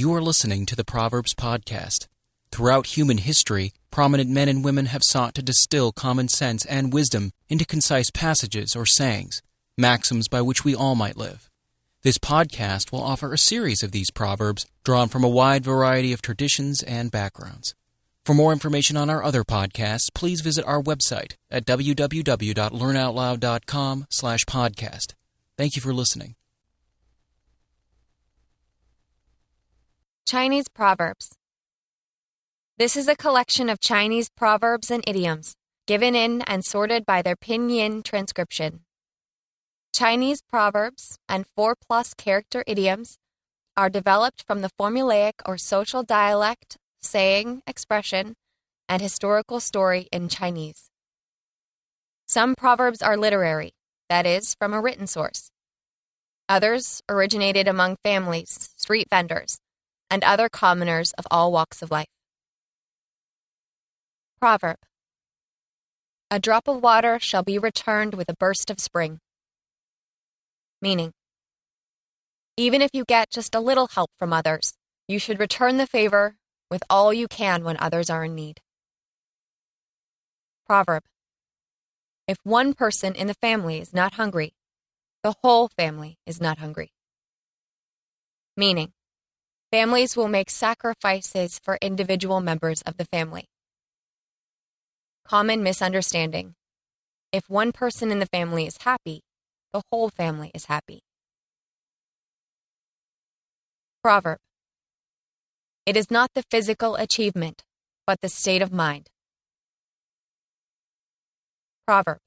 You are listening to the Proverbs Podcast. Throughout human history, prominent men and women have sought to distill common sense and wisdom into concise passages or sayings, maxims by which we all might live. This podcast will offer a series of these proverbs drawn from a wide variety of traditions and backgrounds. For more information on our other podcasts, please visit our website at www.learnoutloud.com/podcast. Thank you for listening. Chinese Proverbs. This is a collection of Chinese proverbs and idioms, given in and sorted by their pinyin transcription. Chinese proverbs and 4+ character idioms are developed from the formulaic or social dialect, saying, expression, and historical story in Chinese. Some proverbs are literary, that is, from a written source. Others originated among families, street vendors, and other commoners of all walks of life. Proverb. A drop of water shall be returned with a burst of spring. Meaning, even if you get just a little help from others, you should return the favor with all you can when others are in need. Proverb. If one person in the family is not hungry, the whole family is not hungry. Meaning, families will make sacrifices for individual members of the family. Common misunderstanding. If one person in the family is happy, the whole family is happy. Proverb. It is not the physical achievement, but the state of mind. Proverb.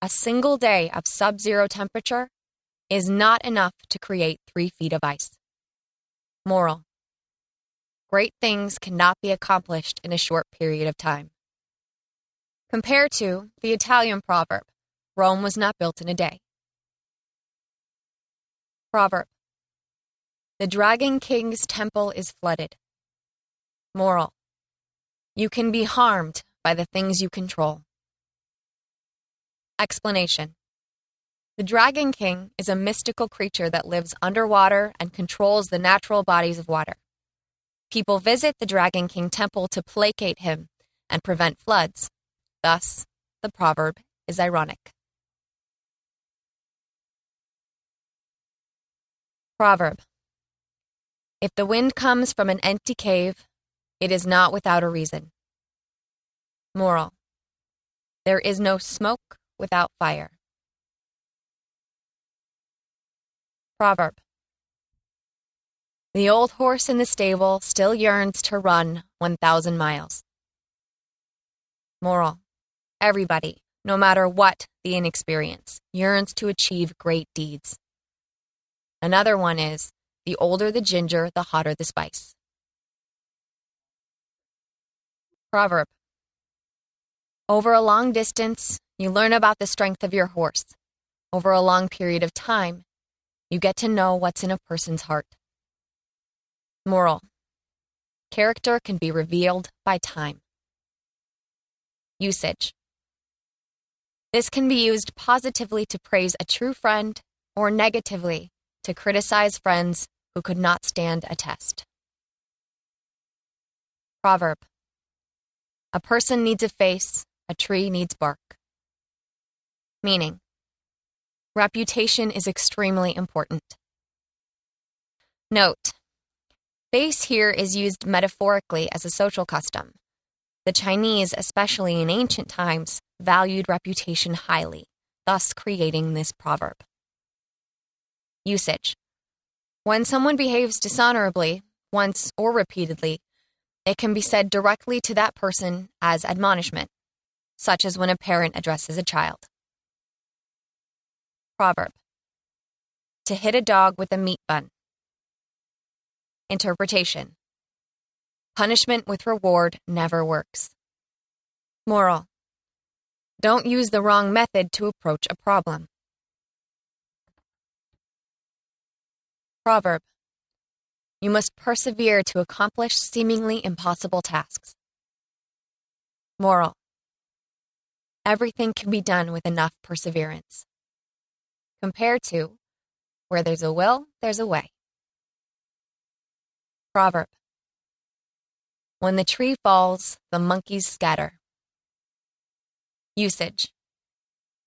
A single day of sub-zero temperature is not enough to create 3 feet of ice. Moral. Great things cannot be accomplished in a short period of time. Compare to the Italian proverb, Rome was not built in a day. Proverb. The Dragon King's temple is flooded. Moral. You can be harmed by the things you control. Explanation. The Dragon King is a mystical creature that lives underwater and controls the natural bodies of water. People visit the Dragon King temple to placate him and prevent floods. Thus, the proverb is ironic. Proverb. If the wind comes from an empty cave, it is not without a reason. Moral. There is no smoke without fire. Proverb. The old horse in the stable still yearns to run 1,000 miles. Moral. Everybody, no matter what the inexperience, yearns to achieve great deeds. Another one is, the older the ginger, the hotter the spice. Proverb. Over a long distance, you learn about the strength of your horse. Over a long period of time, you get to know what's in a person's heart. Moral. Character can be revealed by time. Usage. This can be used positively to praise a true friend or negatively to criticize friends who could not stand a test. Proverb. A person needs a face, a tree needs bark. Meaning, reputation is extremely important. Note, face here is used metaphorically as a social custom. The Chinese, especially in ancient times, valued reputation highly, thus creating this proverb. Usage. When someone behaves dishonorably, once or repeatedly, it can be said directly to that person as admonishment, such as when a parent addresses a child. Proverb. To hit a dog with a meat bun. Interpretation. Punishment with reward never works. Moral. Don't use the wrong method to approach a problem. Proverb. You must persevere to accomplish seemingly impossible tasks. Moral. Everything can be done with enough perseverance. Compare to, where there's a will, there's a way. Proverb. When the tree falls, the monkeys scatter. Usage.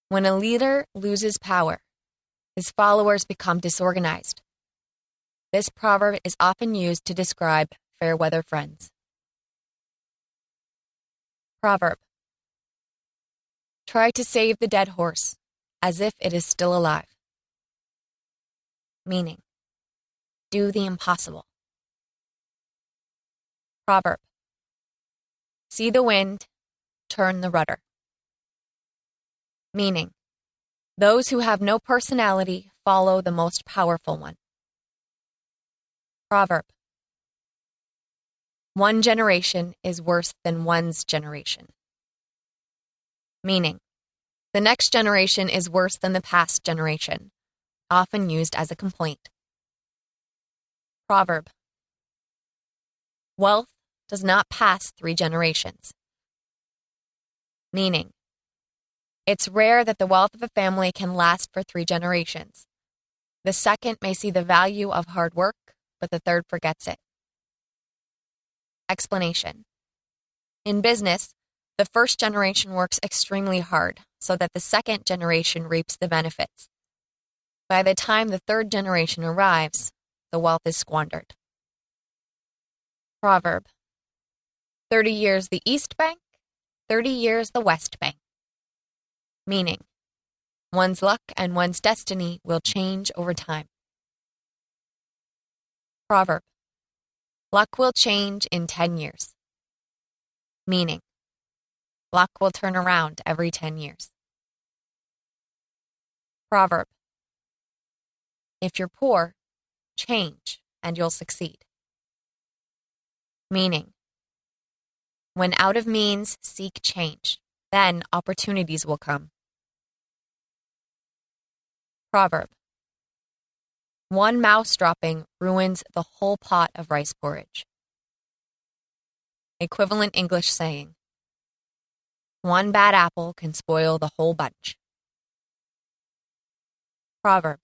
When a leader loses power, his followers become disorganized. This proverb is often used to describe fair weather friends. Proverb. Try to save the dead horse, as if it is still alive. Meaning, do the impossible. Proverb. See the wind, turn the rudder. Meaning, those who have no personality follow the most powerful one. Proverb. One generation is worse than one's generation. Meaning, the next generation is worse than the past generation, often used as a complaint. Proverb. Wealth does not pass 3 generations. Meaning, it's rare that the wealth of a family can last for 3 generations. The second may see the value of hard work, but the third forgets it. Explanation. In business, the first generation works extremely hard so that the second generation reaps the benefits. By the time the third generation arrives, the wealth is squandered. Proverb. 30 years the East Bank, 30 years the West Bank. Meaning, one's luck and one's destiny will change over time. Proverb. Luck will change in 10 years. Meaning, luck will turn around every 10 years. Proverb. If you're poor, change and you'll succeed. Meaning, when out of means, seek change. Then opportunities will come. Proverb. One mouse dropping ruins the whole pot of rice porridge. Equivalent English saying, one bad apple can spoil the whole bunch. Proverb.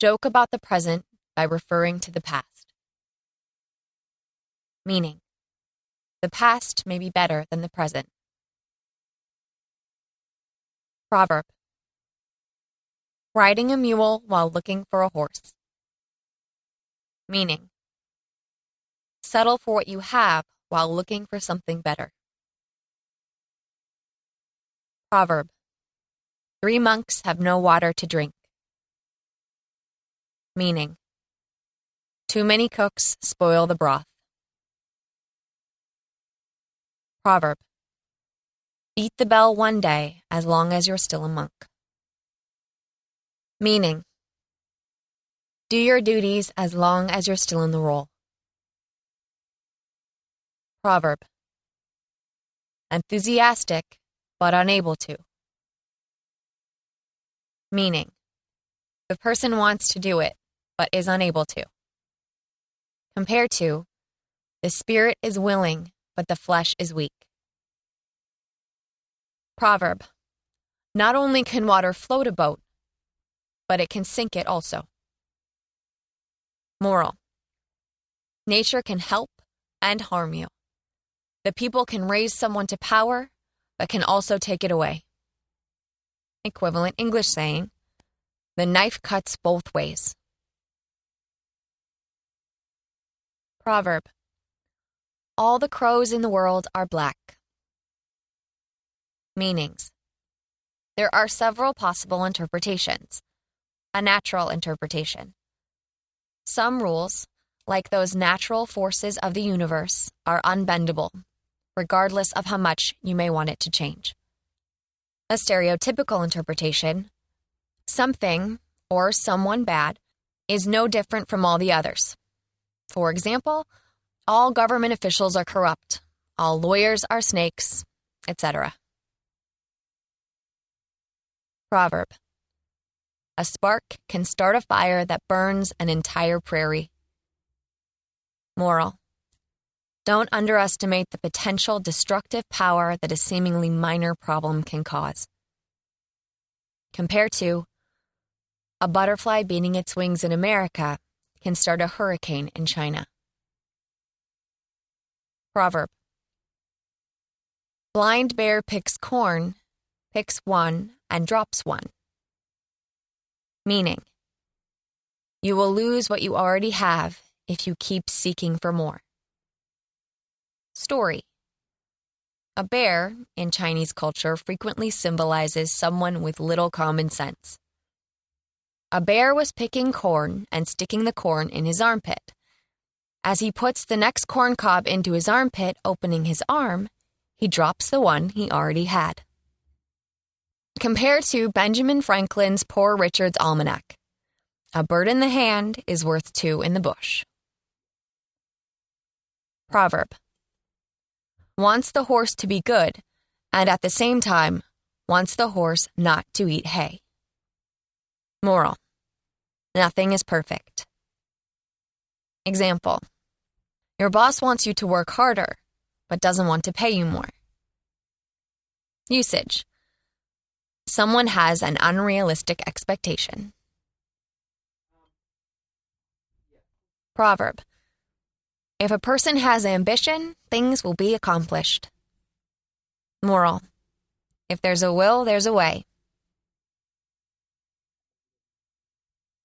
Joke about the present by referring to the past. Meaning, the past may be better than the present. Proverb. Riding a mule while looking for a horse. Meaning, settle for what you have while looking for something better. Proverb. 3 monks have no water to drink. Meaning, too many cooks spoil the broth. Proverb. Beat the bell one day as long as you're still a monk. Meaning, do your duties as long as you're still in the role. Proverb. Enthusiastic but unable to. Meaning, the person wants to do it but is unable to. Compared to, the spirit is willing but the flesh is weak. Proverb. Not only can water float a boat, but it can sink it also. Moral. Nature can help and harm you. The people can raise someone to power, but can also take it away. Equivalent English saying, the knife cuts both ways. Proverb. All the crows in the world are black. Meanings. There are several possible interpretations. A natural interpretation. Some rules, like those natural forces of the universe, are unbendable, regardless of how much you may want it to change. A stereotypical interpretation. Something, or someone bad, is no different from all the others. For example, all government officials are corrupt, all lawyers are snakes, etc. Proverb. A spark can start a fire that burns an entire prairie. Moral. Don't underestimate the potential destructive power that a seemingly minor problem can cause. Compare to, a butterfly beating its wings in America can start a hurricane in China. Proverb. Blind bear picks corn, picks one, and drops one. Meaning, you will lose what you already have if you keep seeking for more. Story. A bear, in Chinese culture, frequently symbolizes someone with little common sense. A bear was picking corn and sticking the corn in his armpit. As he puts the next corn cob into his armpit, opening his arm, he drops the one he already had. Compare to Benjamin Franklin's Poor Richard's Almanac. A bird in the hand is worth two in the bush. Proverb. Wants the horse to be good, and at the same time, wants the horse not to eat hay. Moral. Nothing is perfect. Example. Your boss wants you to work harder, but doesn't want to pay you more. Usage. Someone has an unrealistic expectation. Proverb. If a person has ambition, things will be accomplished. Moral. If there's a will, there's a way.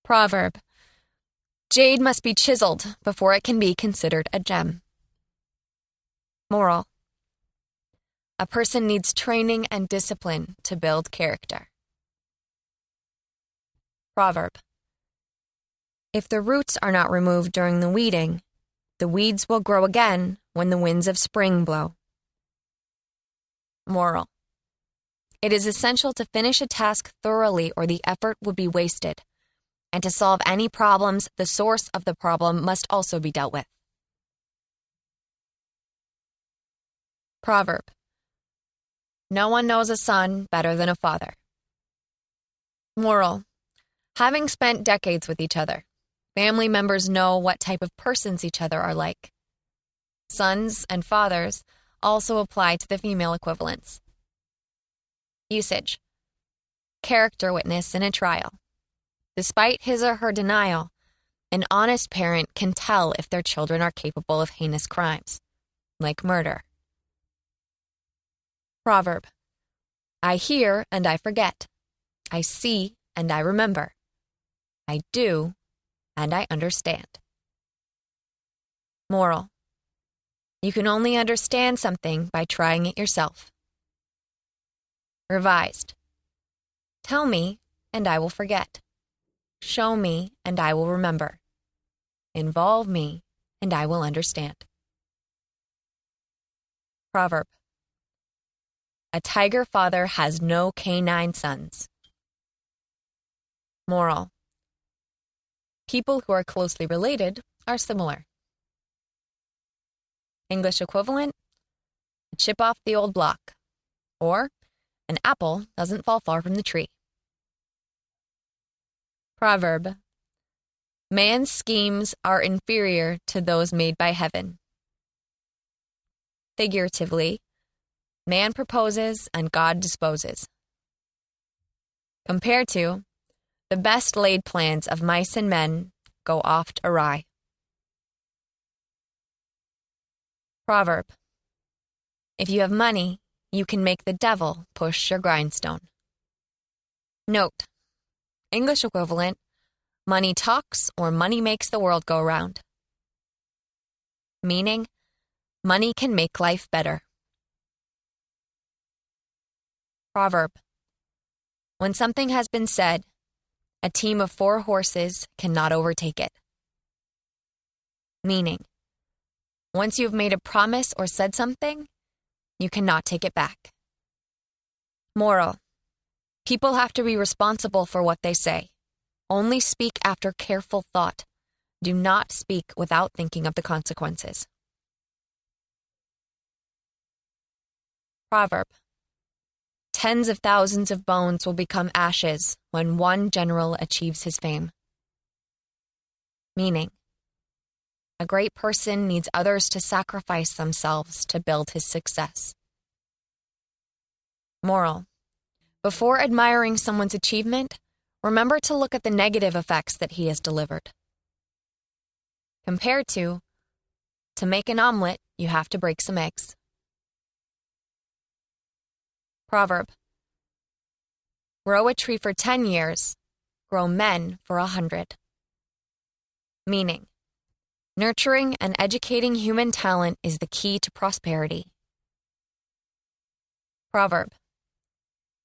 Proverb. Jade must be chiseled before it can be considered a gem. Moral. A person needs training and discipline to build character. Proverb. If the roots are not removed during the weeding, the weeds will grow again when the winds of spring blow. Moral. It is essential to finish a task thoroughly or the effort would be wasted, and to solve any problems, the source of the problem must also be dealt with. Proverb. No one knows a son better than a father. Moral. Having spent decades with each other, family members know what type of persons each other are like. Sons and fathers also apply to the female equivalents. Usage. Character witness in a trial. Despite his or her denial, an honest parent can tell if their children are capable of heinous crimes, like murder. Proverb. I hear and I forget. I see and I remember. I do and I understand. Moral. You can only understand something by trying it yourself. Revised. Tell me, and I will forget. Show me, and I will remember. Involve me, and I will understand. Proverb. A tiger father has no canine sons. Moral. People who are closely related are similar. English equivalent, a chip off the old block, or an apple doesn't fall far from the tree. Proverb. Man's schemes are inferior to those made by heaven. Figuratively, man proposes and God disposes. Compared to, the best laid plans of mice and men go oft awry. Proverb. If you have money, you can make the devil push your grindstone. Note. English equivalent, money talks or money makes the world go round. Meaning, money can make life better. Proverb. When something has been said, a team of 4 horses cannot overtake it. Meaning, once you have made a promise or said something, you cannot take it back. Moral. People have to be responsible for what they say. Only speak after careful thought. Do not speak without thinking of the consequences. Proverb. Tens of thousands of bones will become ashes when one general achieves his fame. Meaning, a great person needs others to sacrifice themselves to build his success. Moral. Before admiring someone's achievement, remember to look at the negative effects that he has delivered. compared to make an omelet, you have to break some eggs. Proverb. Grow a tree for 10 years, grow men for 100. Meaning, nurturing and educating human talent is the key to prosperity. Proverb.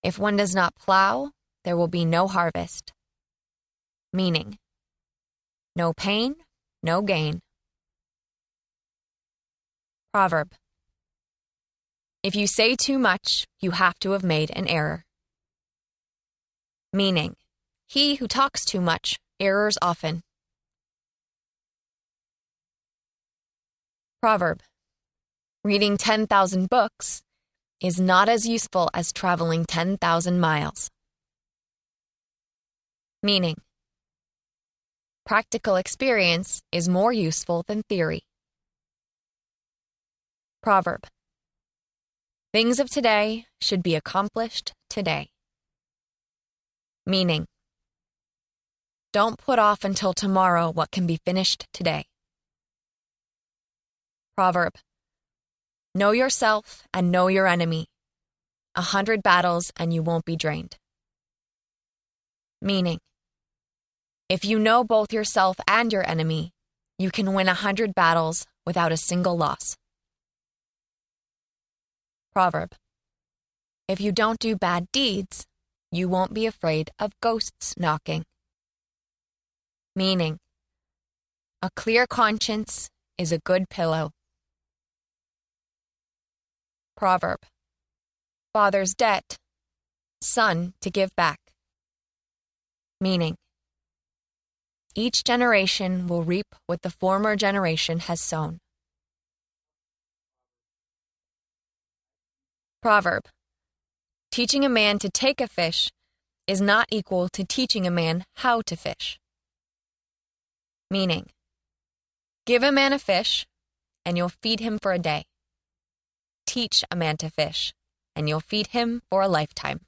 If one does not plow, there will be no harvest. Meaning, no pain, no gain. Proverb. If you say too much, you have to have made an error. Meaning, he who talks too much errs often. Proverb. Reading 10,000 books is not as useful as traveling 10,000 miles. Meaning, practical experience is more useful than theory. Proverb. Things of today should be accomplished today. Meaning, don't put off until tomorrow what can be finished today. Proverb. Know yourself and know your enemy. 100 battles and you won't be drained. Meaning, if you know both yourself and your enemy, you can win 100 battles without a single loss. Proverb. If you don't do bad deeds, you won't be afraid of ghosts knocking. Meaning, a clear conscience is a good pillow. Proverb. Father's debt, son to give back. Meaning, each generation will reap what the former generation has sown. Proverb. Teaching a man to take a fish is not equal to teaching a man how to fish. Meaning, give a man a fish, and you'll feed him for a day. Teach a man to fish, and you'll feed him for a lifetime.